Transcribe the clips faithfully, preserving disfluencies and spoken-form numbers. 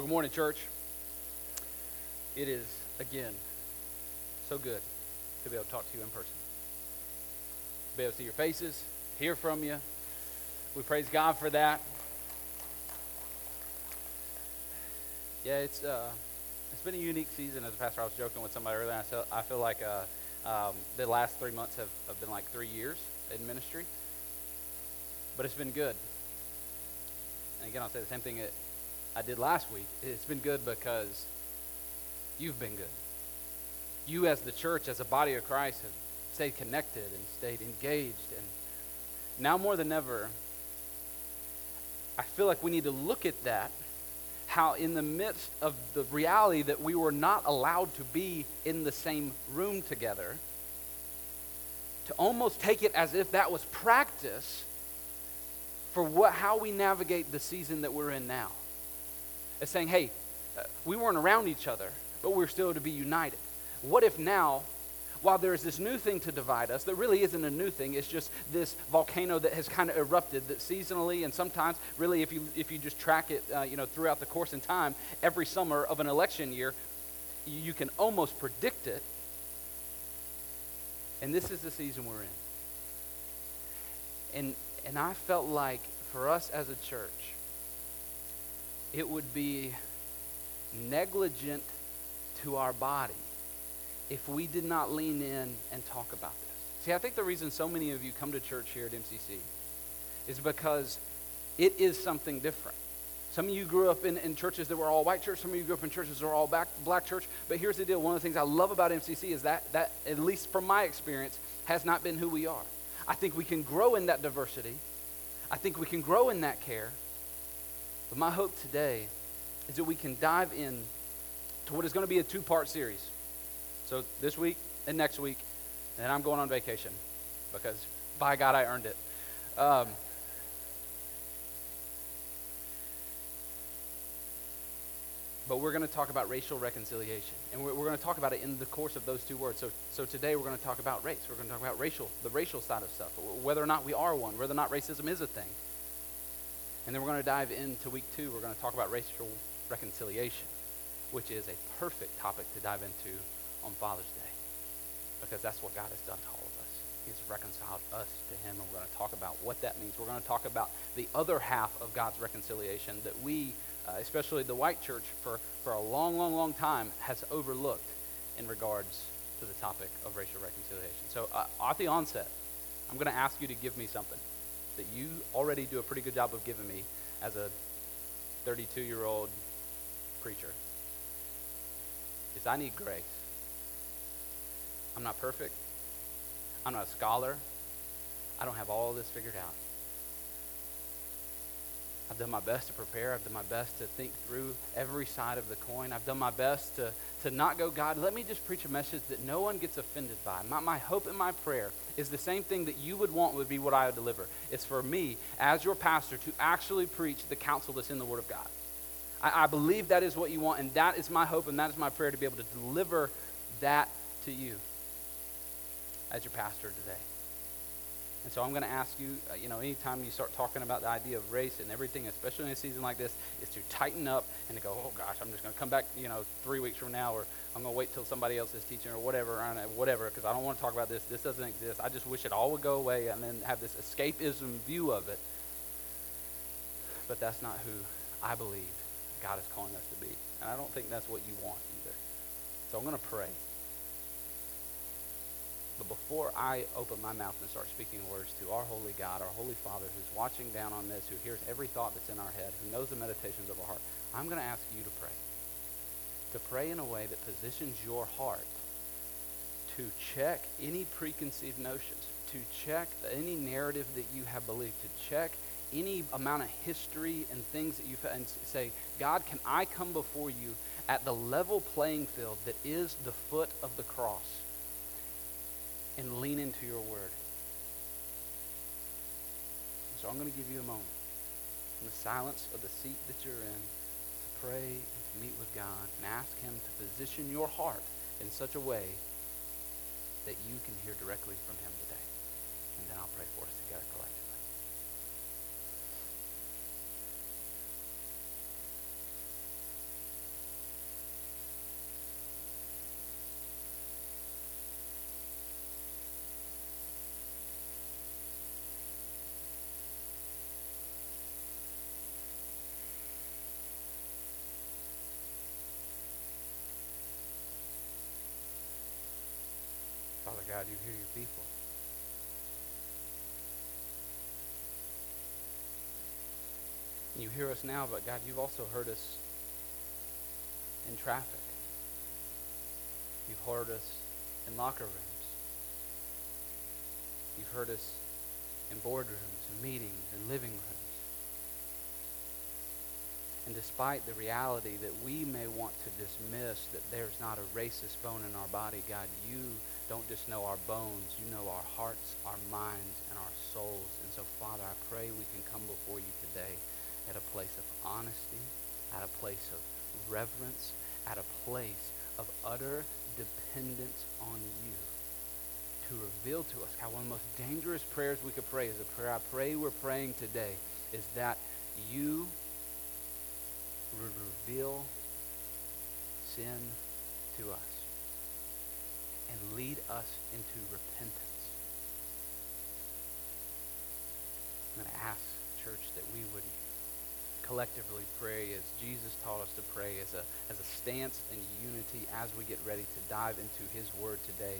Well, good morning, church. It is, again, so good to be able to talk to you in person. To be able to see your faces, hear from you. We praise God for that. Yeah, it's uh, it's been a unique season. As a pastor, I was joking with somebody earlier, and I feel, I feel like uh, um, the last three months have, have been like three years in ministry. But it's been good. And again, I'll say the same thing that I did last week. It's been good because you've been good. You as the church, as a body of Christ, have stayed connected and stayed engaged. And now more than ever, I feel like we need to look at that, how in the midst of the reality that we were not allowed to be in the same room together, to almost take it as if that was practice for what how we navigate the season that we're in now. It's saying, hey, we weren't around each other, but we're still to be united. What if now, while there is this new thing to divide us, that really isn't a new thing, it's just this volcano that has kind of erupted, that seasonally and sometimes, really, if you if you just track it, uh, you know, throughout the course in time, every summer of an election year, you can almost predict it. And this is the season we're in. And and I felt like for us as a church, it would be negligent to our body if we did not lean in and talk about this. See, I think the reason so many of you come to church here at M C C is because it is something different. Some of you grew up in, in churches that were all white church. Some of you grew up in churches that were all back, black church. But here's the deal. One of the things I love about M C C is that, that, at least from my experience, has not been who we are. I think we can grow in that diversity. I think we can grow in that care. But my hope today is that we can dive in to what is going to be a two-part series. So this week and next week, and then I'm going on vacation because, by God, I earned it. Um, but we're going to talk about racial reconciliation, and we're, we're going to talk about it in the course of those two words. So, so today we're going to talk about race. We're going to talk about racial, the racial side of stuff, whether or not we are one, whether or not racism is a thing. And then we're going to dive into week two. We're going to talk about racial reconciliation, which is a perfect topic to dive into on Father's Day, because that's what God has done to all of us. He's reconciled us to him, and we're going to talk about what that means. We're going to talk about the other half of God's reconciliation that we, uh, especially the white church, for, for a long, long, long time has overlooked in regards to the topic of racial reconciliation. So uh, at the onset, I'm going to ask you to give me something that you already do a pretty good job of giving me as a thirty-two-year-old preacher, is I need grace. I'm not perfect. I'm not a scholar. I don't have all this figured out. I've done my best to prepare. I've done my best to think through every side of the coin. I've done my best to, to not go, God, let me just preach a message that no one gets offended by. My, my hope and my prayer is the same thing that you would want would be what I would deliver. It's for me, as your pastor, to actually preach the counsel that's in the Word of God. I, I believe that is what you want, and that is my hope, and that is my prayer, to be able to deliver that to you as your pastor today. And so I'm going to ask you, uh, you know, anytime you start talking about the idea of race and everything, especially in a season like this, is to tighten up and to go, oh gosh, I'm just going to come back, you know, three weeks from now, or I'm going to wait till somebody else is teaching or whatever, or whatever, because I don't want to talk about this. This doesn't exist. I just wish it all would go away, and then have this escapism view of it. But that's not who I believe God is calling us to be. And I don't think that's what you want either. So I'm going to pray. But before I open my mouth and start speaking words to our holy God, our holy Father, who's watching down on this, who hears every thought that's in our head, who knows the meditations of our heart, I'm going to ask you to pray. To pray in a way that positions your heart to check any preconceived notions, to check any narrative that you have believed, to check any amount of history and things that you've, and say, God, can I come before you at the level playing field that is the foot of the cross? And lean into your word. So I'm going to give you a moment in the silence of the seat that you're in to pray and to meet with God and ask him to position your heart in such a way that you can hear directly from him today. And then I'll pray for us together collectively. God, you hear your people. You hear us now, but God, you've also heard us in traffic. You've heard us in locker rooms. You've heard us in boardrooms and meetings and living rooms. And despite the reality that we may want to dismiss that there's not a racist bone in our body, God, you don't just know our bones, you know our hearts, our minds, and our souls. And so, Father, I pray we can come before you today at a place of honesty, at a place of reverence, at a place of utter dependence on you to reveal to us. God, one of the most dangerous prayers we could pray is the prayer I pray we're praying today, is that you would reveal sin to us and lead us into repentance. I'm going to ask, church, that we would collectively pray as Jesus taught us to pray, as a as a stance and unity as we get ready to dive into his word today.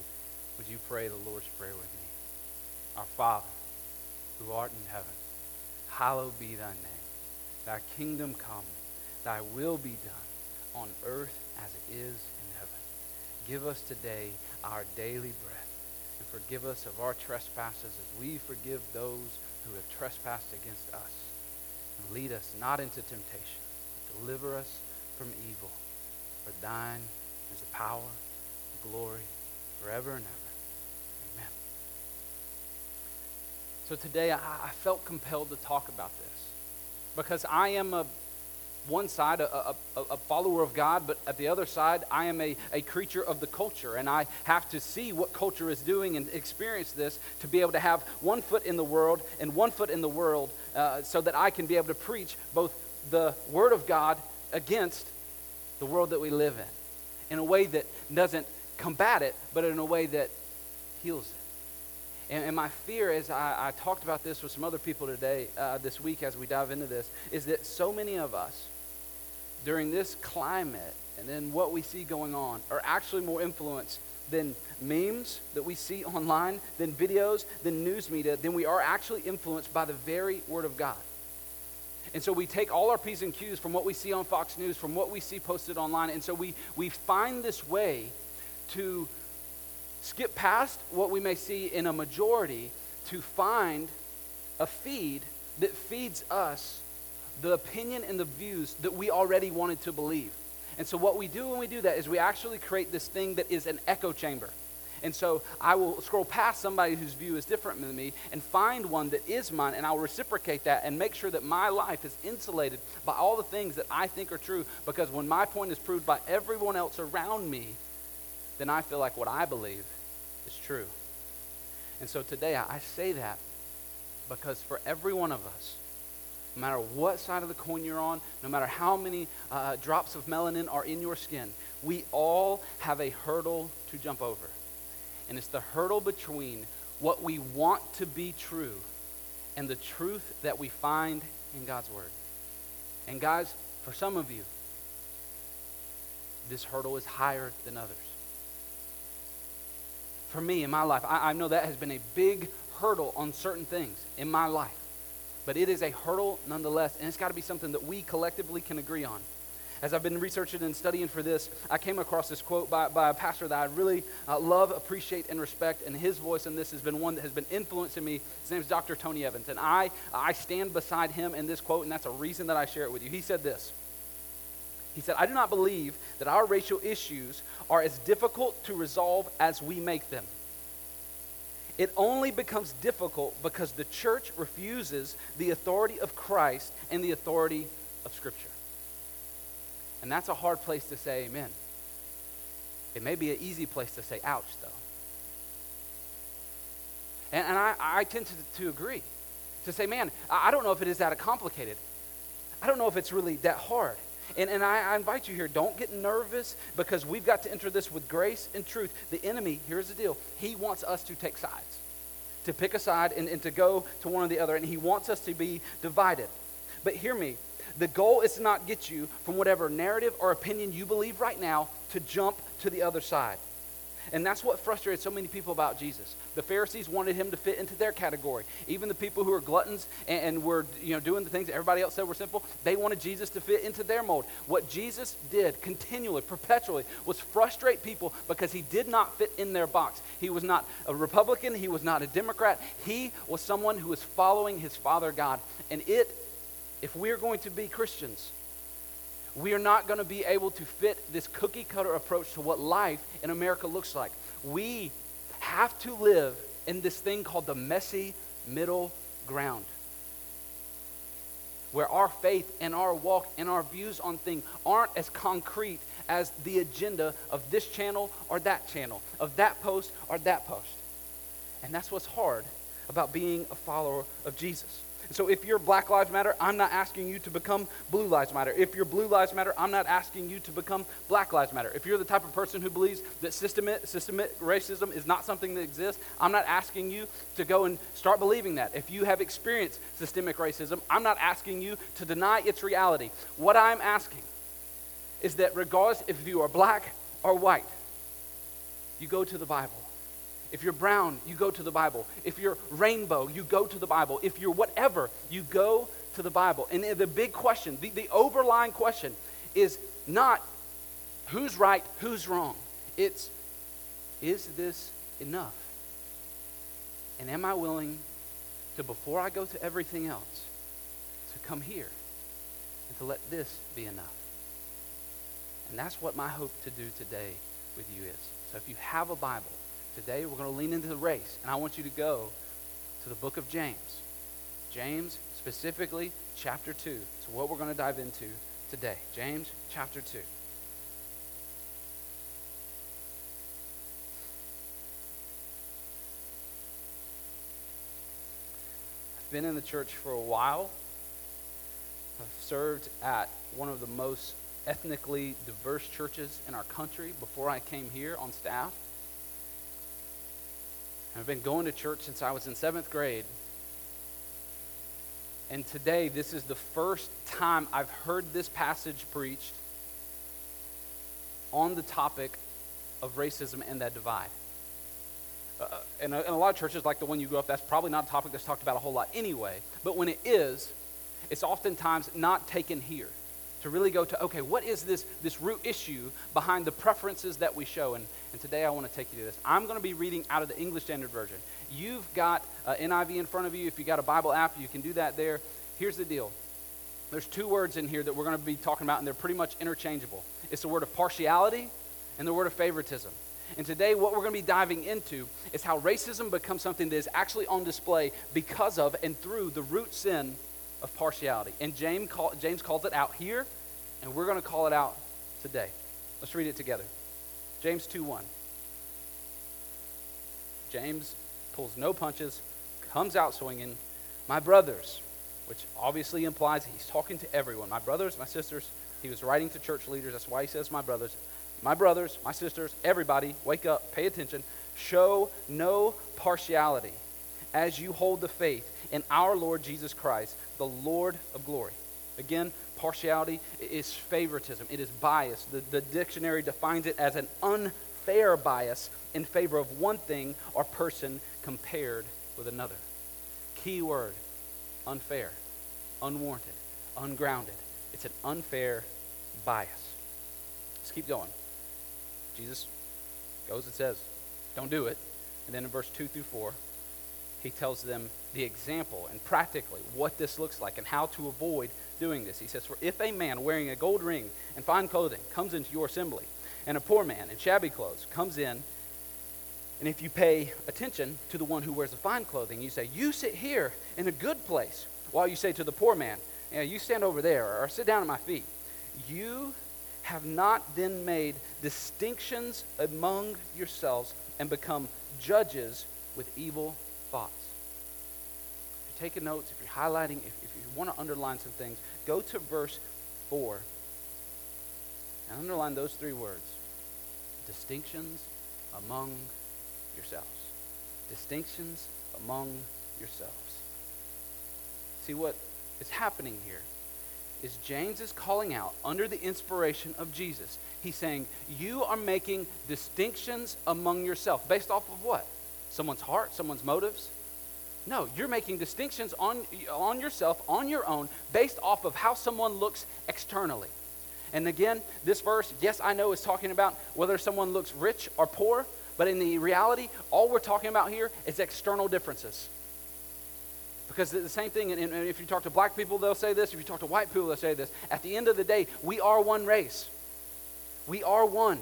Would you pray the Lord's Prayer with me? Our Father, who art in heaven, hallowed be thy name. Thy kingdom come, thy will be done on earth as it is in heaven. Give us today our daily bread, and forgive us of our trespasses as we forgive those who have trespassed against us. Lead us not into temptation, but deliver us from evil. For thine is the power and glory forever and ever. Amen. So today I, I felt compelled to talk about this because I am a one side, a, a, a follower of God, but at the other side, I am a, a creature of the culture, and I have to see what culture is doing and experience this to be able to have one foot in the world and one foot in the world uh, so that I can be able to preach both the Word of God against the world that we live in, in a way that doesn't combat it, but in a way that heals it. And my fear is, I, I talked about this with some other people today, uh, this week as we dive into this, is that so many of us during this climate and then what we see going on are actually more influenced than memes that we see online, than videos, than news media, than we are actually influenced by the very Word of God. And so we take all our P's and Q's from what we see on Fox News, from what we see posted online, and so we, we find this way to skip past what we may see in a majority to find a feed that feeds us the opinion and the views that we already wanted to believe. And so what we do when we do that is we actually create this thing that is an echo chamber. And so I will scroll past somebody whose view is different than me and find one that is mine, and I'll reciprocate that and make sure that my life is insulated by all the things that I think are true, because when my point is proved by everyone else around me, then I feel like what I believe is true. And so today I say that because for every one of us, no matter what side of the coin you're on, no matter how many uh, drops of melanin are in your skin, we all have a hurdle to jump over. And it's the hurdle between what we want to be true and the truth that we find in God's Word. And guys, for some of you, this hurdle is higher than others. For me, in my life, I, I know that has been a big hurdle on certain things in my life. But it is a hurdle nonetheless, and it's got to be something that we collectively can agree on. As I've been researching and studying for this, I came across this quote by, by a pastor that I really uh, love, appreciate, and respect, and his voice in this has been one that has been influencing me. His name is Doctor Tony Evans, and I, I stand beside him in this quote, and that's a reason that I share it with you. He said this. He said, "I do not believe that our racial issues are as difficult to resolve as we make them. It only becomes difficult because the church refuses the authority of Christ and the authority of Scripture." And that's a hard place to say amen. It may be an easy place to say ouch, though. And, and I, I tend to, to agree. To say, man, I don't know if it is that complicated. I don't know if it's really that hard. And, and I, I invite you here, don't get nervous, because we've got to enter this with grace and truth. The enemy, here's the deal, he wants us to take sides, to pick a side and, and to go to one or the other, and he wants us to be divided. But hear me, the goal is to not get you from whatever narrative or opinion you believe right now to jump to the other side. And that's what frustrated so many people about Jesus. The Pharisees wanted him to fit into their category. Even the people who were gluttons and, and were, you know, doing the things that everybody else said were simple, they wanted Jesus to fit into their mold. What Jesus did continually, perpetually, was frustrate people because he did not fit in their box. He was not a Republican. He was not a Democrat. He was someone who was following his Father God. And it, if we are going to be Christians, we are not going to be able to fit this cookie-cutter approach to what life in America looks like. We have to live in this thing called the messy middle ground, where our faith and our walk and our views on things aren't as concrete as the agenda of this channel or that channel, of that post or that post. And that's what's hard about being a follower of Jesus. So if you're Black Lives Matter, I'm not asking you to become Blue Lives Matter. If you're Blue Lives Matter, I'm not asking you to become Black Lives Matter. If you're the type of person who believes that systemic, systemic racism is not something that exists, I'm not asking you to go and start believing that. If you have experienced systemic racism, I'm not asking you to deny its reality. What I'm asking is that regardless if you are black or white, you go to the Bible. If you're brown, you go to the Bible. If you're rainbow, you go to the Bible. If you're whatever, you go to the Bible. And the big question, the, the overlying question is not who's right, who's wrong. It's, is this enough? And am I willing to, before I go to everything else, to come here and to let this be enough? And that's what my hope to do today with you is. So if you have a Bible, today we're going to lean into the race, and I want you to go to the book of James. James, specifically, chapter two. So what we're going to dive into today. James, chapter two. I've been in the church for a while. I've served at one of the most ethnically diverse churches in our country before I came here on staff. I've been going to church since I was in seventh grade. And today, this is the first time I've heard this passage preached on the topic of racism and that divide. Uh, and, a, and a lot of churches, like the one you grew up, that's probably not a topic that's talked about a whole lot anyway. But when it is, it's oftentimes not taken here to really go to, okay, what is this, this root issue behind the preferences that we show? And, and today I want to take you to this. I'm going to be reading out of the English Standard Version. You've got uh, N I V in front of you. If you got a Bible app, you can do that there. Here's the deal. There's two words in here that we're going to be talking about, and they're pretty much interchangeable. It's the word of partiality and the word of favoritism. And today what we're going to be diving into is how racism becomes something that is actually on display because of and through the root sin of partiality. And James, call, James calls it out here, and we're going to call it out today. Let's read it together. James two one. James pulls no punches, comes out swinging. My brothers, which obviously implies he's talking to everyone. My brothers, my sisters. He was writing to church leaders. That's why he says my brothers. My brothers, my sisters, everybody, wake up, pay attention. Show no partiality as you hold the faith in our Lord Jesus Christ, the Lord of glory. Again, partiality is favoritism. It is bias. The, the dictionary defines it as an unfair bias in favor of one thing or person compared with another. Key word, unfair, unwarranted, ungrounded. It's an unfair bias. Let's keep going. Jesus goes and says, don't do it. And then in verse two through four, he tells them the example and practically what this looks like and how to avoid doing this. He says, for if a man wearing a gold ring and fine clothing comes into your assembly, and a poor man in shabby clothes comes in, and if you pay attention to the one who wears the fine clothing, you say, you sit here in a good place, while you say to the poor man, yeah, you stand over there, or sit down at my feet. You have not then made distinctions among yourselves and become judges with evil thoughts. If you're taking notes, if you're highlighting, if, if you want to underline some things, go to verse four and underline those three words. Distinctions among yourselves. Distinctions among yourselves. See, what is happening here is James is calling out under the inspiration of Jesus. He's saying, you are making distinctions among yourself. Based off of what? Someone's heart, someone's motives? No, you're making distinctions on, on yourself, on your own, based off of how someone looks externally. And again, this verse, yes, I know, is talking about whether someone looks rich or poor, but in the reality, all we're talking about here is external differences. Because the same thing, and if you talk to black people, they'll say this. If you talk to white people, they'll say this. At the end of the day, we are one race. We are one.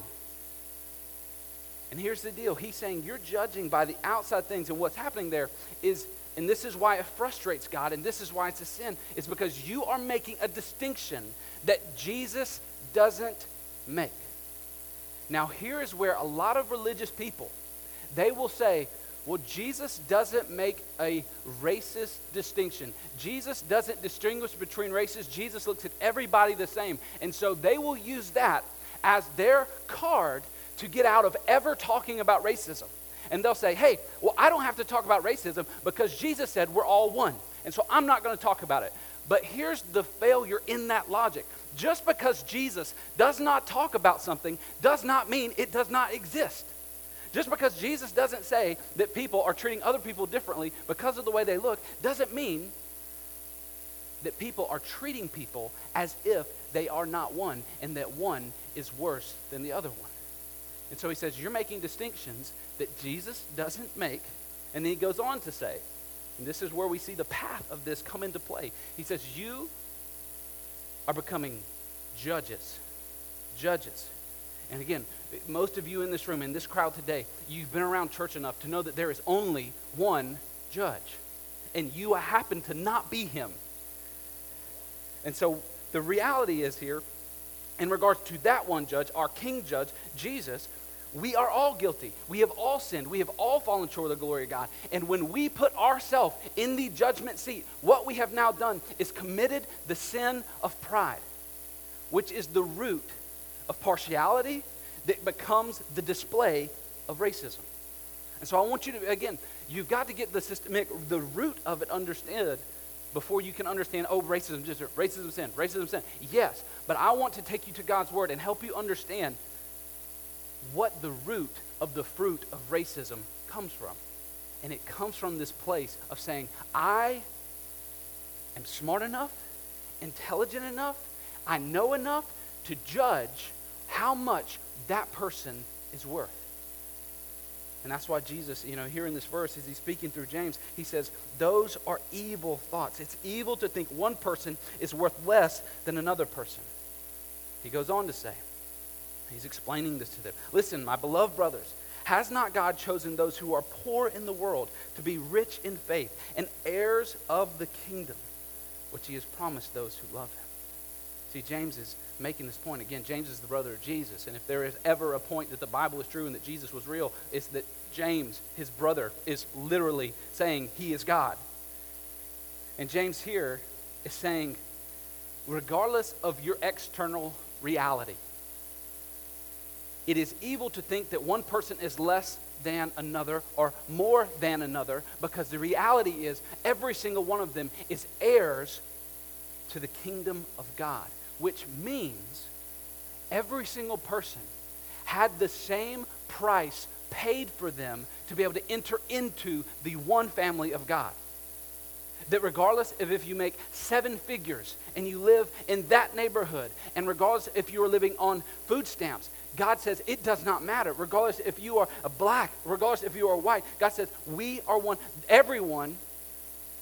And here's the deal. He's saying you're judging by the outside things, and what's happening there is, and this is why it frustrates God, and this is why it's a sin, is because you are making a distinction that Jesus doesn't make. Now, here is where a lot of religious people, they will say, well, Jesus doesn't make a racist distinction. Jesus doesn't distinguish between races. Jesus looks at everybody the same. And so they will use that as their card to get out of ever talking about racism. And they'll say, hey, well, I don't have to talk about racism because Jesus said we're all one. And so I'm not going to talk about it. But here's the failure in that logic. Just because Jesus does not talk about something does not mean it does not exist. Just because Jesus doesn't say that people are treating other people differently because of the way they look doesn't mean that people are treating people as if they are not one and that one is worse than the other one. And so he says, you're making distinctions that Jesus doesn't make. And then he goes on to say, and this is where we see the path of this come into play. He says, you are becoming judges. Judges. And again, most of you in this room, in this crowd today, you've been around church enough to know that there is only one judge. And you happen to not be him. And so the reality is here, in regards to that one judge, our King Judge, Jesus, we are all guilty. We have all sinned. We have all fallen short of the glory of God. And when we put ourselves in the judgment seat, what we have now done is committed the sin of pride, which is the root of partiality that becomes the display of racism. And so I want you to, again, you've got to get the systemic, the root of it understood before you can understand, oh, racism, just racism, sin, racism, sin. Yes, but I want to take you to God's word and help you understand what the root of the fruit of racism comes from. And it comes from this place of saying, I am smart enough, intelligent enough, I know enough to judge how much that person is worth. And that's why Jesus, you know, here in this verse, as he's speaking through James, he says, those are evil thoughts. It's evil to think one person is worth less than another person. He goes on to say, he's explaining this to them. Listen, my beloved brothers, has not God chosen those who are poor in the world to be rich in faith and heirs of the kingdom, which he has promised those who love him? See, James is making this point. Again, James is the brother of Jesus. And if there is ever a point that the Bible is true and that Jesus was real, it's that James, his brother, is literally saying he is God. And James here is saying, regardless of your external reality, it is evil to think that one person is less than another or more than another, because the reality is every single one of them is heirs to the kingdom of God. Which means every single person had the same price paid for them to be able to enter into the one family of God. That regardless of if you make seven figures and you live in that neighborhood, and regardless if you are living on food stamps, God says it does not matter. Regardless if you are a black, regardless if you are white, God says we are one. Everyone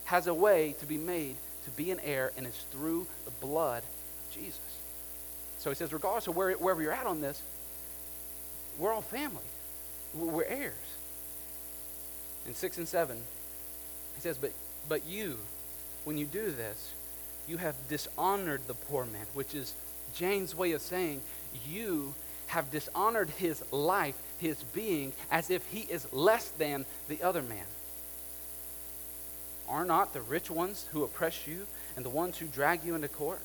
has a way to be made to be an heir, and it's through the blood Jesus. So he says, regardless of where, wherever you're at on this, we're all family. We're heirs. In six and seven, he says, but but you, when you do this, you have dishonored the poor man, which is James' way of saying you have dishonored his life, his being, as if he is less than the other man. Are not the rich ones who oppress you and the ones who drag you into court?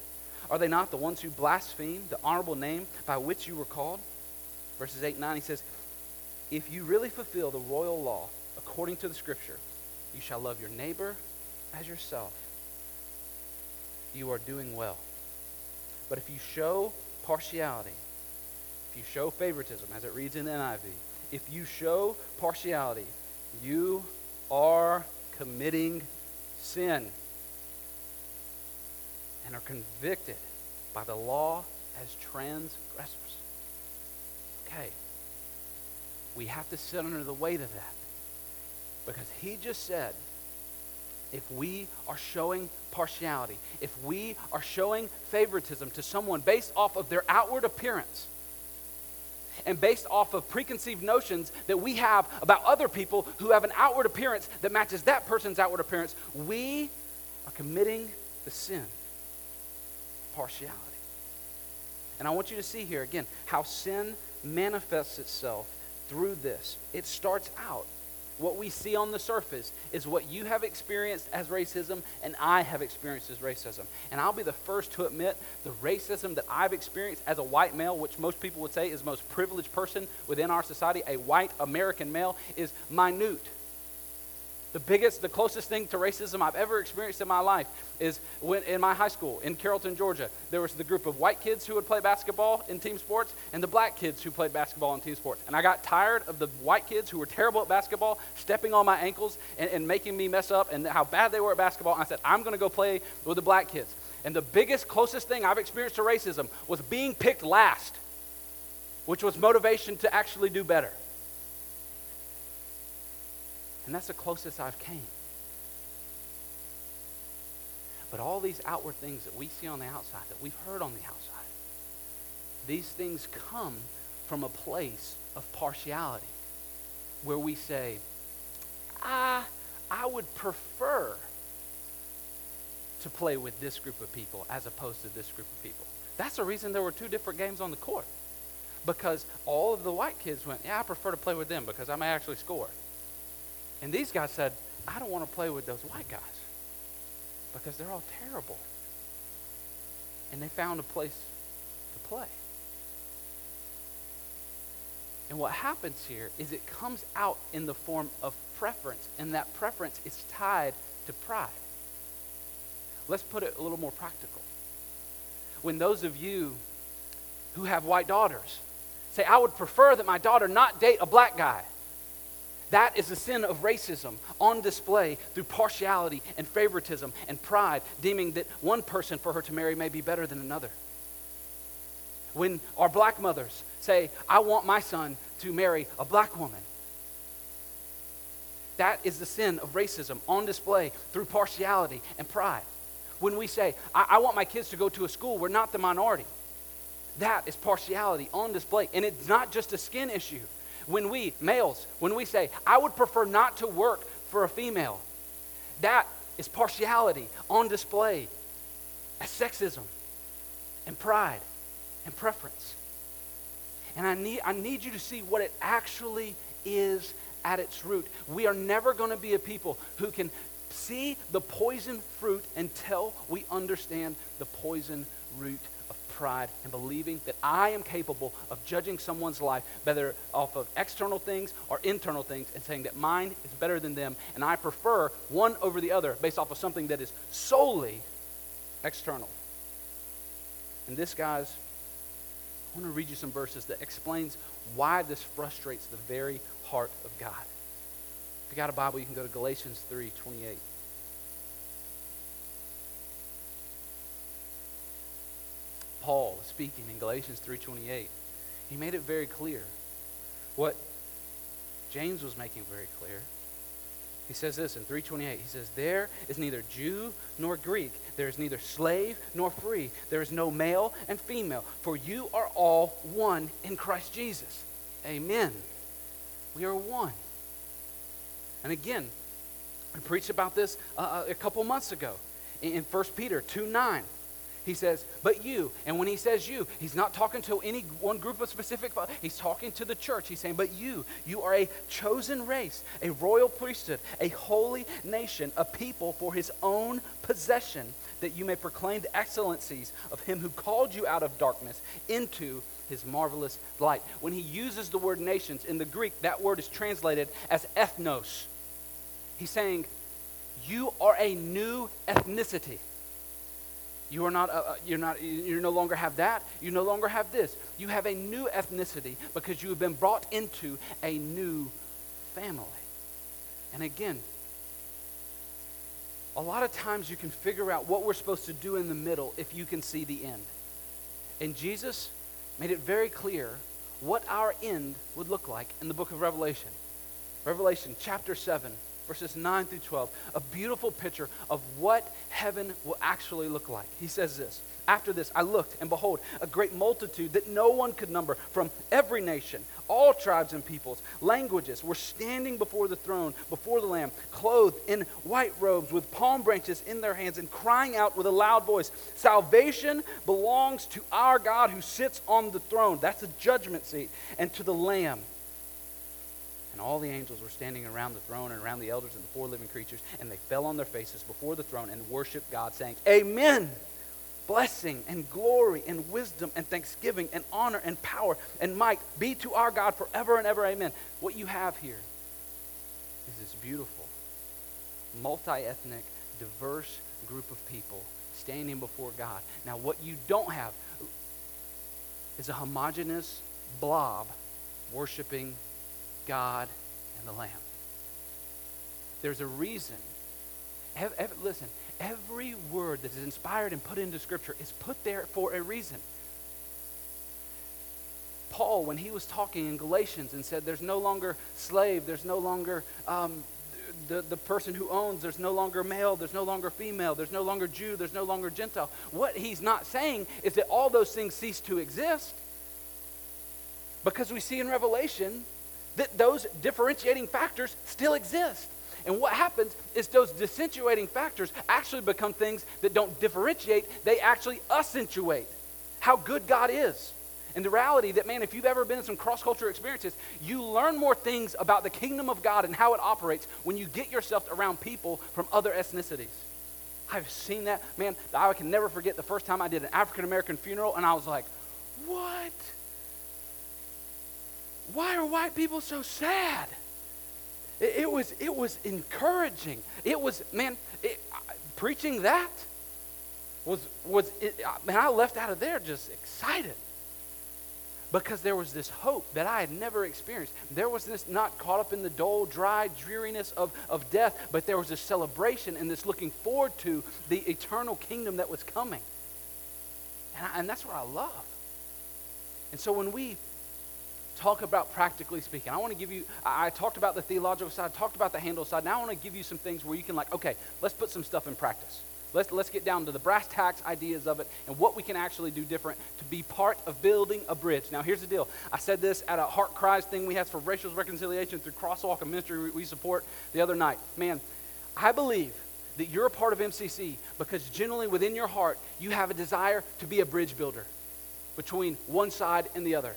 Are they not the ones who blaspheme the honorable name by which you were called? Verses eight and nine, he says, if you really fulfill the royal law according to the scripture, you shall love your neighbor as yourself. You are doing well. But if you show partiality, if you show favoritism, as it reads in the N I V, if you show partiality, you are committing sin and are convicted by the law as transgressors. Okay. We have to sit under the weight of that, because he just said, if we are showing partiality, if we are showing favoritism to someone based off of their outward appearance and based off of preconceived notions that we have about other people who have an outward appearance that matches that person's outward appearance, we are committing the sin of partiality. And I want you to see here again how sin manifests itself through this. It starts out, what we see on the surface is what you have experienced as racism and I have experienced as racism. And I'll be the first to admit the racism that I've experienced as a white male, which most people would say is the most privileged person within our society, a white American male, is minute. The biggest, the closest thing to racism I've ever experienced in my life is when in my high school in Carrollton, Georgia, there was the group of white kids who would play basketball in team sports and the black kids who played basketball in team sports. And I got tired of the white kids who were terrible at basketball stepping on my ankles and, and making me mess up and how bad they were at basketball. And I said, I'm going to go play with the black kids. And the biggest, closest thing I've experienced to racism was being picked last, which was motivation to actually do better. And that's the closest I've came. But all these outward things that we see on the outside, that we've heard on the outside, these things come from a place of partiality where we say, I, I would prefer to play with this group of people as opposed to this group of people. That's the reason there were two different games on the court, because all of the white kids went, yeah, I prefer to play with them because I may actually score. And these guys said, I don't want to play with those white guys because they're all terrible. And they found a place to play. And what happens here is it comes out in the form of preference, and that preference is tied to pride. Let's put it a little more practical. When those of you who have white daughters say, I would prefer that my daughter not date a black guy, that is the sin of racism on display through partiality and favoritism and pride, deeming that one person for her to marry may be better than another. When our black mothers say, I want my son to marry a black woman, that is the sin of racism on display through partiality and pride. When we say, I, I want my kids to go to a school where not the minority, that is partiality on display. And it's not just a skin issue. When we, males, when we say, I would prefer not to work for a female, that is partiality on display as sexism and pride and preference. And I need, I need you to see what it actually is at its root. We are never going to be a people who can see the poison fruit until we understand the poison root of pride and believing that I am capable of judging someone's life whether off of external things or internal things and saying that mine is better than them and I prefer one over the other based off of something that is solely external. And this, guys, I want to read you some verses that explains why this frustrates the very heart of God. If you got a Bible, you can go to Galatians three twenty-eight. Paul is speaking in Galatians three twenty-eight. He made it very clear what James was making very clear. He says this in three twenty-eight. He says, there is neither Jew nor Greek. There is neither slave nor free. There is no male and female, for you are all one in Christ Jesus. Amen. We are one. And again, I preached about this uh, a couple months ago in First Peter two nine. He says, but you, and when he says you, he's not talking to any one group of specific, he's talking to the church. He's saying, but you, you are a chosen race, a royal priesthood, a holy nation, a people for his own possession, that you may proclaim the excellencies of him who called you out of darkness into his marvelous light. When he uses the word nations in the Greek, that word is translated as ethnos. He's saying, you are a new ethnicity. You are not, uh, you're not, you no longer have that. You no longer have this. You have a new ethnicity because you have been brought into a new family. And again, a lot of times you can figure out what we're supposed to do in the middle if you can see the end. And Jesus made it very clear what our end would look like in the book of Revelation. Revelation chapter seven, verses nine through twelve, a beautiful picture of what heaven will actually look like. He says this, "After this I looked, and behold, a great multitude that no one could number from every nation, all tribes and peoples, languages, were standing before the throne, before the Lamb, clothed in white robes with palm branches in their hands and crying out with a loud voice, 'Salvation belongs to our God who sits on the throne.'" That's the judgment seat. "And to the Lamb. And all the angels were standing around the throne and around the elders and the four living creatures, and they fell on their faces before the throne and worshiped God, saying, 'Amen. Blessing and glory and wisdom and thanksgiving and honor and power and might be to our God forever and ever. Amen.'" What you have here is this beautiful, multi-ethnic, diverse group of people standing before God. Now, what you don't have is a homogeneous blob worshiping God and the Lamb. There's a reason. Have, have, listen, every word that is inspired and put into Scripture is put there for a reason. Paul, when he was talking in Galatians and said there's no longer slave, there's no longer um, the, the person who owns, there's no longer male, there's no longer female, there's no longer Jew, there's no longer Gentile. What he's not saying is that all those things cease to exist, because we see in Revelation that those differentiating factors still exist. And what happens is those accentuating factors actually become things that don't differentiate, they actually accentuate how good God is. And the reality that, man, if you've ever been in some cross-cultural experiences, you learn more things about the kingdom of God and how it operates when you get yourself around people from other ethnicities. I've seen that. Man, I can never forget the first time I did an African-American funeral, and I was like, what? Why are white people so sad? It, it was it was encouraging. It was, man, it, uh, preaching that was, was it, uh, man, I left out of there just excited, because there was this hope that I had never experienced. There was this not caught up in the dull, dry dreariness of, of death, but there was this celebration and this looking forward to the eternal kingdom that was coming. And, I, and that's what I love. And so when we talk about practically speaking, I want to give you, I, I talked about the theological side, talked about the handle side. Now I want to give you some things where you can, like, okay, let's put some stuff in practice. Let's, let's get down to the brass tacks ideas of it and what we can actually do different to be part of building a bridge. Now here's the deal. I said this at a Heart Cries thing we had for racial reconciliation through Crosswalk, a ministry we, we support, the other night. Man, I believe that you're a part of M C C because generally within your heart, you have a desire to be a bridge builder between one side and the other.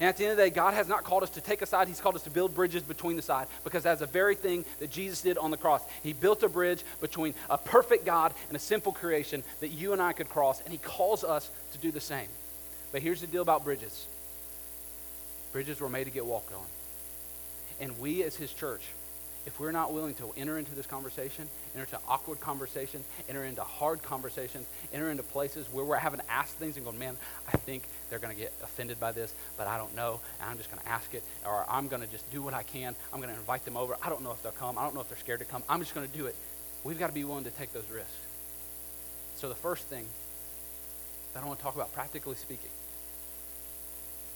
And at the end of the day, God has not called us to take a side. He's called us to build bridges between the side, because that's the very thing that Jesus did on the cross. He built a bridge between a perfect God and a simple creation that you and I could cross, and he calls us to do the same. But here's the deal about bridges. Bridges were made to get walked on. And we as his church, if we're not willing to enter into this conversation, enter into awkward conversations, enter into hard conversations, enter into places where we're having to ask things and going, man, I think they're going to get offended by this, but I don't know, and I'm just going to ask it, or I'm going to just do what I can. I'm going to invite them over. I don't know if they'll come. I don't know if they're scared to come. I'm just going to do it. We've got to be willing to take those risks. So the first thing that I want to talk about, practically speaking,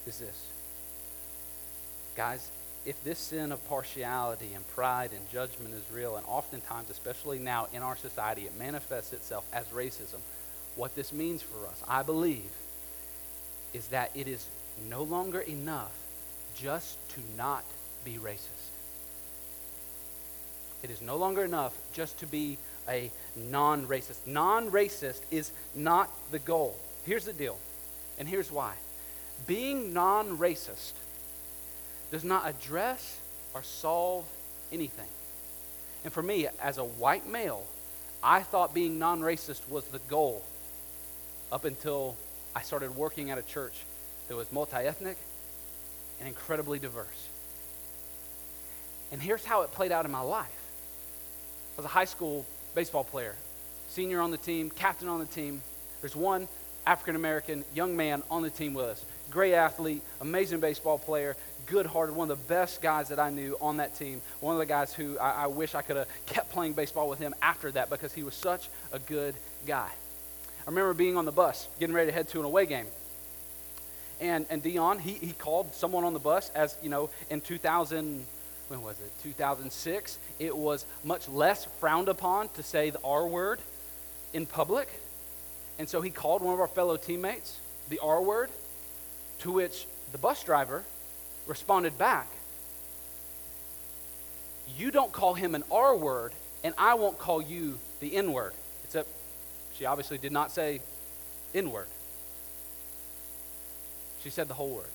is this. Guys, if this sin of partiality and pride and judgment is real, and oftentimes, especially now in our society, it manifests itself as racism, what this means for us, I believe, is that it is no longer enough just to not be racist. It is no longer enough just to be a non-racist. Non-racist is not the goal. Here's the deal, and here's why. Being non-racist does not address or solve anything. And for me, as a white male, I thought being non-racist was the goal up until I started working at a church that was multi-ethnic and incredibly diverse. And here's how it played out in my life. I was a high school baseball player, senior on the team, captain on the team. There's one African-American young man on the team with us. Great athlete, amazing baseball player, good-hearted, one of the best guys that I knew on that team. One of the guys who I, I wish I could have kept playing baseball with him after that because he was such a good guy. I remember being on the bus, getting ready to head to an away game. And and Dion, he he called someone on the bus as, you know, in two thousand, when was it, two thousand six, it was much less frowned upon to say the R word in public. And so he called one of our fellow teammates the R word, to which the bus driver responded back, "You don't call him an R word, and I won't call you the N word." Except she obviously did not say N word. She said the whole word.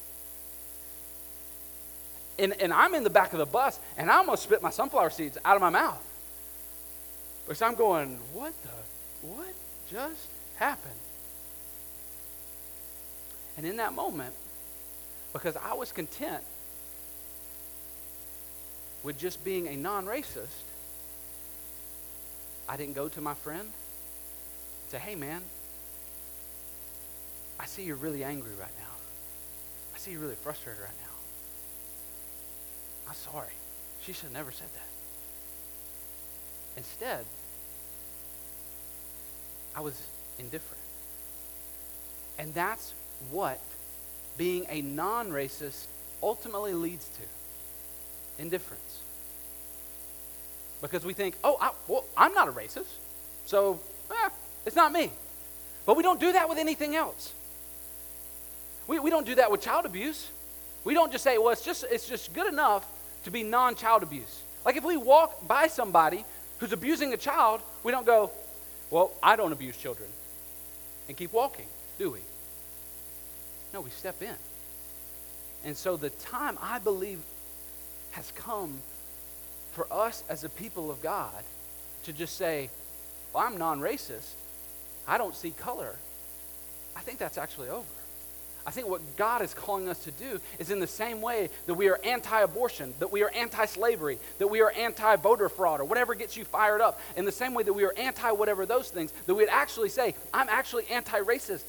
And, and I'm in the back of the bus, and I almost spit my sunflower seeds out of my mouth. Because I'm going, what the, what just happened? And in that moment, because I was content with just being a non-racist, I didn't go to my friend and say, "Hey man, I see you're really angry right now. I see you're really frustrated right now. I'm sorry. She should have never said that." Instead, I was indifferent. And that's what being a non-racist ultimately leads to, indifference. Because we think, oh, I, well, I'm not a racist, so eh, it's not me. But we don't do that with anything else. We, we don't do that with child abuse. We don't just say, well, it's just, it's just good enough to be non-child abuse. Like if we walk by somebody who's abusing a child, we don't go, well, I don't abuse children, and keep walking, do we? No, we step in. And so the time, I believe, has come for us as a people of God to just say, well, I'm non-racist. I don't see color. I think that's actually over. I think what God is calling us to do is in the same way that we are anti-abortion, that we are anti-slavery, that we are anti-voter fraud or whatever gets you fired up, in the same way that we are anti-whatever those things, that we'd actually say, I'm actually anti-racist.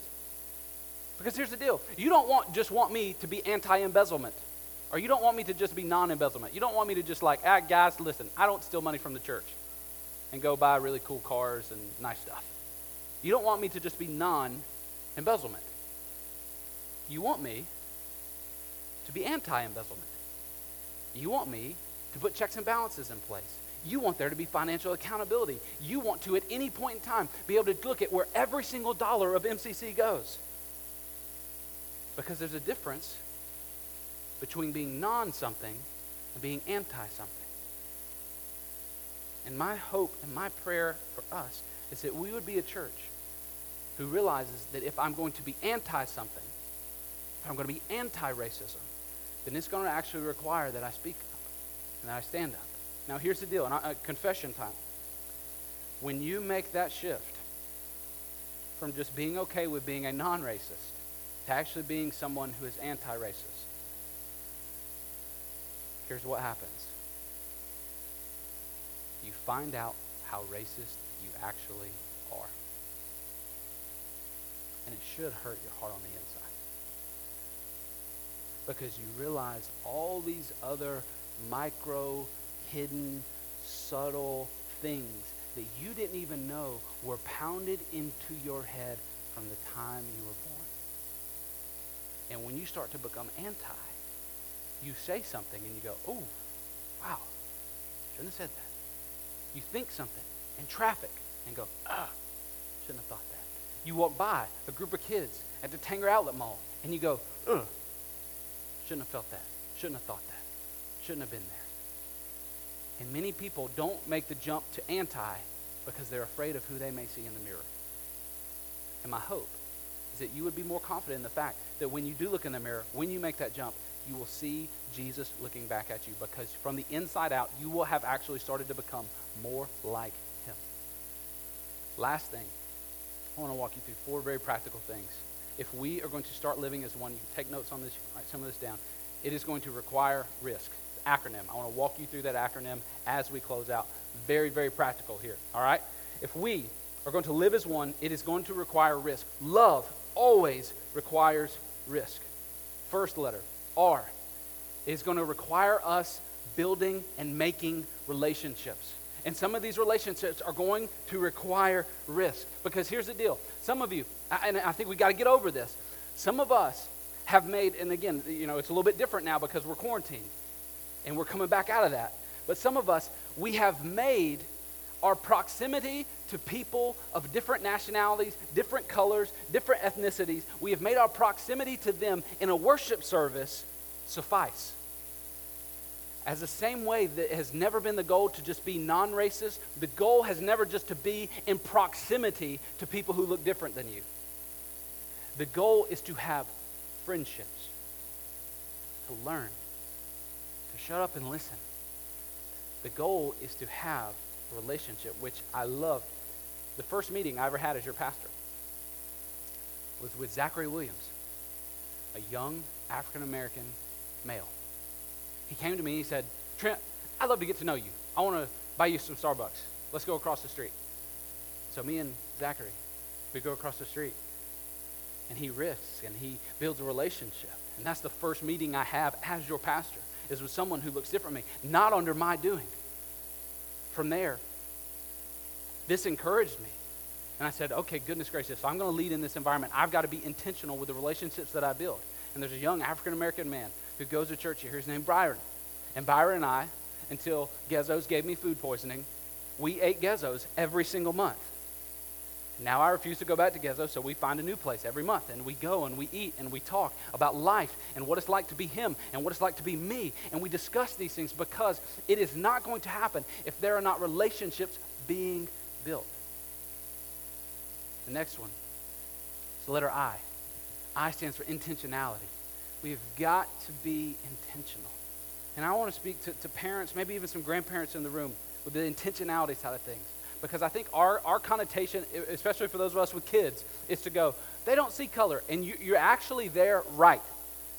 Because here's the deal. You don't want just want me to be anti-embezzlement, or you don't want me to just be non-embezzlement. You don't want me to just like, ah, guys, listen, I don't steal money from the church and go buy really cool cars and nice stuff. You don't want me to just be non-embezzlement. You want me to be anti-embezzlement. You want me to put checks and balances in place. You want there to be financial accountability. You want to, at any point in time, be able to look at where every single dollar of M C C goes. Because there's a difference between being non-something and being anti-something. And my hope and my prayer for us is that we would be a church who realizes that if I'm going to be anti-something, if I'm going to be anti-racism, then it's going to actually require that I speak up and that I stand up. Now, here's the deal, and I, uh, confession time. When you make that shift from just being okay with being a non-racist to actually being someone who is anti-racist, here's what happens. You find out how racist you actually are. And it should hurt your heart on the inside. Because you realize all these other micro, hidden, subtle things that you didn't even know were pounded into your head from the time you were born. And when you start to become anti, you say something and you go, oh, wow, shouldn't have said that. You think something in traffic and go, ah, shouldn't have thought that. You walk by a group of kids at the Tanger Outlet Mall and you go, ugh. Shouldn't have felt that. Shouldn't have thought that. Shouldn't have been there. And many people don't make the jump to anti because they're afraid of who they may see in the mirror. And my hope is that you would be more confident in the fact that when you do look in the mirror, when you make that jump, you will see Jesus looking back at you, because from the inside out, you will have actually started to become more like him. Last thing, I want to walk you through four very practical things. If we are going to start living as one, you can take notes on this, you can write some of this down. It is going to require risk. It's an acronym. I want to walk you through that acronym as we close out. Very, very practical here, all right? If we are going to live as one, it is going to require risk. Love always requires risk. First letter, R, is going to require us building and making relationships. And some of these relationships are going to require risk. Because here's the deal. Some of you, and I think we got to get over this, some of us have made, and again, you know, it's a little bit different now because we're quarantined and we're coming back out of that. But some of us, we have made our proximity to people of different nationalities, different colors, different ethnicities, we have made our proximity to them in a worship service suffice. As the same way that it has never been the goal to just be non-racist, the goal has never just to be in proximity to people who look different than you. The goal is to have friendships, to learn, to shut up and listen. The goal is to have a relationship, which I loved. The first meeting I ever had as your pastor was with Zachary Williams, a young African-American male. He came to me and he said, "Trent, I'd love to get to know you. I want to buy you some Starbucks. Let's go across the street." So me and Zachary, we go across the street, and he risks and he builds a relationship. And that's the first meeting I have as your pastor, is with someone who looks different from me, not under my doing. From there, this encouraged me. And I said, okay, goodness gracious, so I'm going to lead in this environment. I've got to be intentional with the relationships that I build. And there's a young African-American man who goes to church here. His name is Byron. And Byron and I, until Gezzo's gave me food poisoning, we ate Gezzo's every single month. Now I refuse to go back to Gezzo, so we find a new place every month. And we go and we eat and we talk about life and what it's like to be him and what it's like to be me. And we discuss these things, because it is not going to happen if there are not relationships being built. The next one is the letter I. I stands for intentionality. We've got to be intentional. And I want to speak to, to parents, maybe even some grandparents in the room, with the intentionality side of things. Because I think our, our connotation, especially for those of us with kids, is to go, they don't see color, and you, you're actually there right.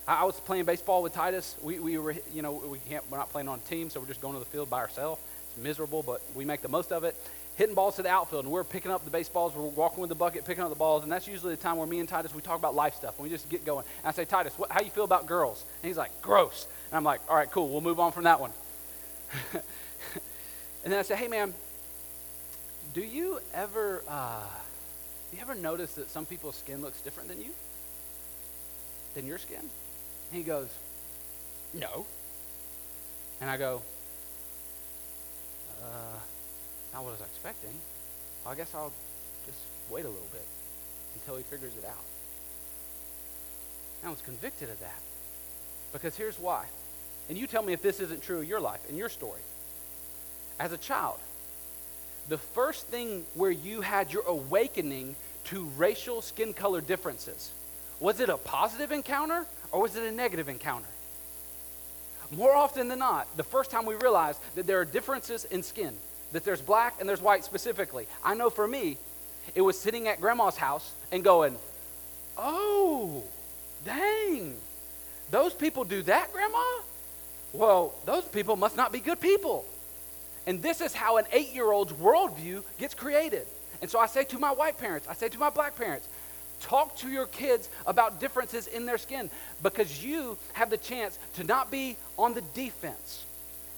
I, I was playing baseball with Titus. We, we were, you know, we can't, we're not playing on a team, so we're just going to the field by ourselves. It's miserable, but we make the most of it. Hitting balls to the outfield, and we're picking up the baseballs. We're walking with the bucket, picking up the balls, and that's usually the time where me and Titus, we talk about life stuff, and we just get going. And I say, Titus, what, how you feel about girls? And he's like, gross. And I'm like, all right, cool, we'll move on from that one. And then I say, hey, man, Do you ever, uh, do you ever notice that some people's skin looks different than you, than your skin? And he goes, no. And I go, uh, not what I was expecting. Well, I guess I'll just wait a little bit until he figures it out. And I was convicted of that, because here's why. And you tell me if this isn't true of your life and your story. As a child, the first thing where you had your awakening to racial skin color differences, was it a positive encounter or was it a negative encounter? More often than not, the first time we realize that there are differences in skin, that there's black and there's white specifically. I know for me, it was sitting at grandma's house and going, oh, dang, those people do that, grandma? Well, those people must not be good people. And this is how an eight-year-old's worldview gets created. And so I say to my white parents, I say to my black parents, talk to your kids about differences in their skin, because you have the chance to not be on the defense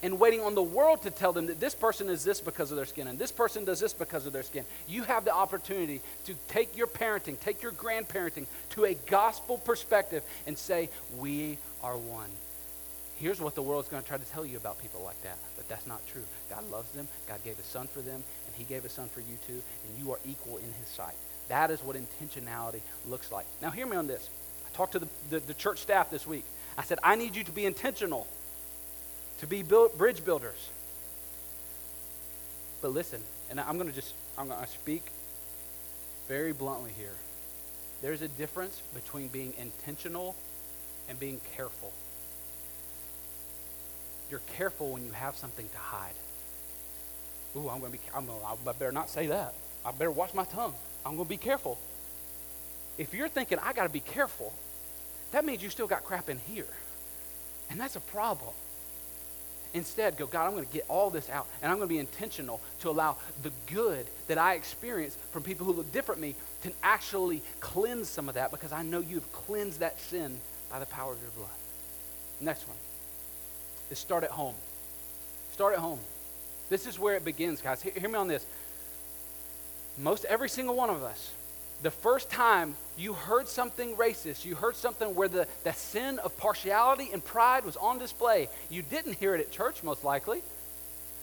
and waiting on the world to tell them that this person is this because of their skin and this person does this because of their skin. You have the opportunity to take your parenting, take your grandparenting to a gospel perspective and say, we are one. Here's what the world's going to try to tell you about people like that, but that's not true. God loves them. God gave his son for them, and he gave his son for you too, and you are equal in his sight. That is what intentionality looks like. Now hear me on this. I talked to the, the, the church staff this week. I said, I need you to be intentional, to be build, bridge builders. But listen, and I'm going to just, I'm going to speak very bluntly here. There's a difference between being intentional and being careful. You're careful when you have something to hide. Ooh, I'm going to be, I'm gonna, I better not say that. I better watch my tongue. I'm going to be careful. If you're thinking, I got to be careful, that means you still got crap in here. And that's a problem. Instead, go, God, I'm going to get all this out, and I'm going to be intentional to allow the good that I experience from people who look different me to actually cleanse some of that, because I know you've cleansed that sin by the power of your blood. Next one is start at home. Start at home. This is where it begins, guys. Hear me on this. Most every single one of us, the first time you heard something racist, you heard something where the, the sin of partiality and pride was on display, you didn't hear it at church most likely.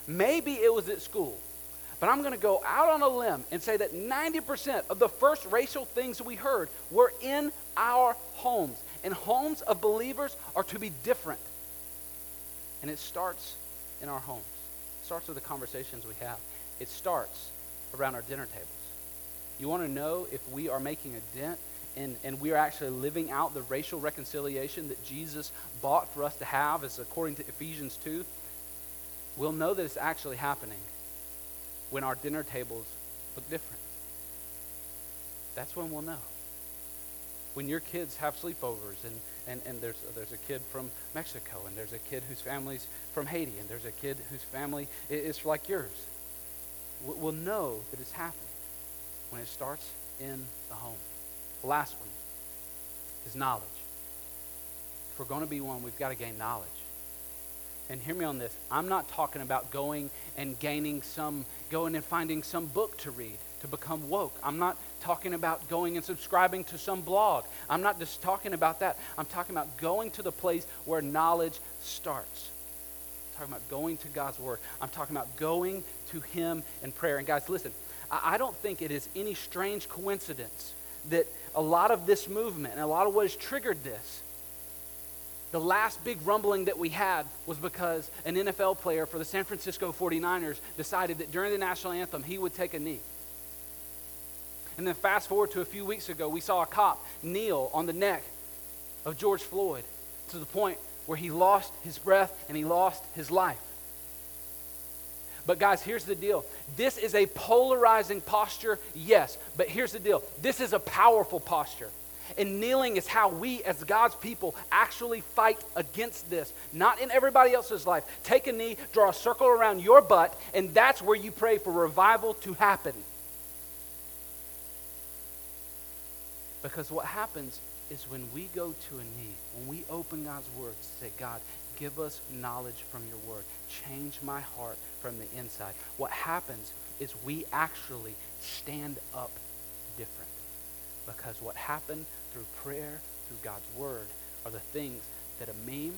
Maybe it was at school. But I'm going to go out on a limb and say that ninety percent of the first racial things we heard were in our homes. And homes of believers are to be different. And it starts in our homes. It starts with the conversations we have. It starts around our dinner tables. You want to know if we are making a dent and, and we are actually living out the racial reconciliation that Jesus bought for us to have, as according to Ephesians two? We'll know that it's actually happening when our dinner tables look different. That's when we'll know. When your kids have sleepovers, and, and, and there's there's a kid from Mexico, and there's a kid whose family's from Haiti, and there's a kid whose family is like yours. We'll know that it's happening when it starts in the home. The last one is knowledge. If we're going to be one, we've got to gain knowledge. And hear me on this. I'm not talking about going and gaining some, going and finding some book to read to become woke. I'm not talking about going and subscribing to some blog. I'm not just talking about that. I'm talking about going to the place where knowledge starts. I'm talking about going to God's Word. I'm talking about going to Him in prayer. And guys, listen, I don't think it is any strange coincidence that a lot of this movement and a lot of what has triggered this, the last big rumbling that we had was because an N F L player for the San Francisco forty-niners decided that during the national anthem he would take a knee. And then fast forward to a few weeks ago, we saw a cop kneel on the neck of George Floyd to the point where he lost his breath and he lost his life. But guys, here's the deal. This is a polarizing posture, yes. But here's the deal. This is a powerful posture. And kneeling is how we as God's people actually fight against this. Not in everybody else's life. Take a knee, draw a circle around your butt, and that's where you pray for revival to happen. Because what happens is when we go to a knee, when we open God's Word to say, God, give us knowledge from your Word. Change my heart from the inside. What happens is we actually stand up different. Because what happened through prayer, through God's Word, are the things that a meme,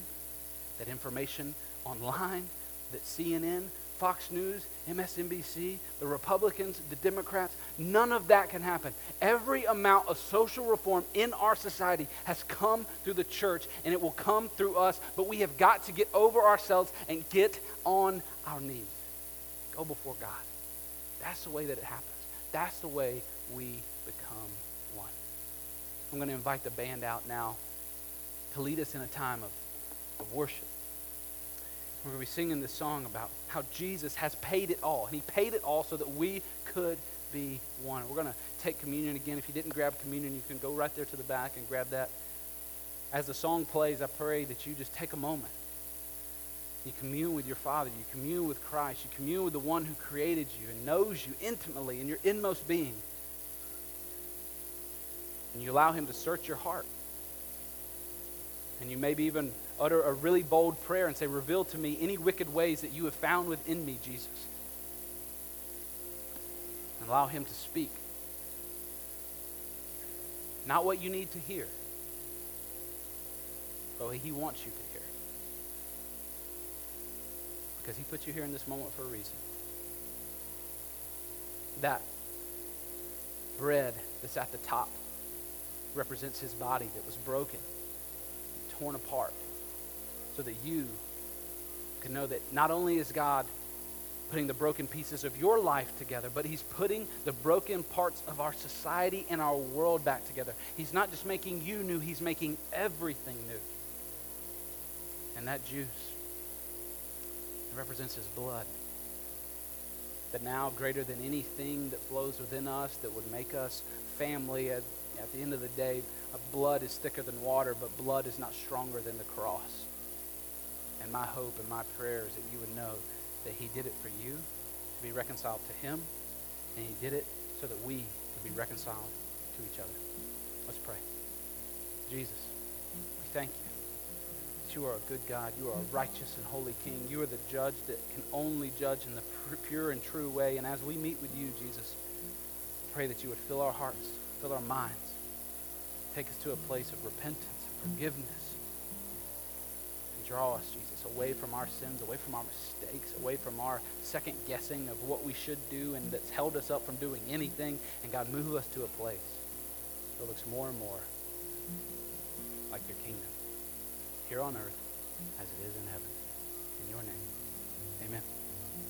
that information online, that C N N, Fox News, M S N B C, the Republicans, the Democrats, none of that can happen. Every amount of social reform in our society has come through the church, and it will come through us, but we have got to get over ourselves and get on our knees. Go before God. That's the way that it happens. That's the way we become one. I'm going to invite the band out now to lead us in a time of, of worship. We're going to be singing this song about how Jesus has paid it all. And he paid it all so that we could be one. We're going to take communion again. If you didn't grab communion, you can go right there to the back and grab that. As the song plays, I pray that you just take a moment. You commune with your Father. You commune with Christ. You commune with the one who created you and knows you intimately in your inmost being. And you allow him to search your heart. And you maybe even utter a really bold prayer and say, reveal to me any wicked ways that you have found within me, Jesus. And allow him to speak. Not what you need to hear, but what he wants you to hear. Because he put you here in this moment for a reason. That bread that's at the top represents his body that was broken, torn apart, so that you can know that not only is God putting the broken pieces of your life together, but he's putting the broken parts of our society and our world back together. He's not just making you new, he's making everything new. And that juice, it represents his blood, that now greater than anything that flows within us that would make us family. At, at the end of the day, blood is thicker than water, but blood is not stronger than the cross. And my hope and my prayer is that you would know that he did it for you to be reconciled to him, and he did it so that we could be reconciled to each other. Let's pray. Jesus, we thank you that you are a good God. You are a righteous and holy King. You are the judge that can only judge in the pure and true way. And as we meet with you, Jesus, I pray that you would fill our hearts, fill our minds, take us to a place of repentance and forgiveness, and draw us, Jesus, away from our sins, away from our mistakes, away from our second guessing of what we should do and that's held us up from doing anything. And God, move us to a place that looks more and more like your kingdom here on earth as it is in heaven. In your name, amen.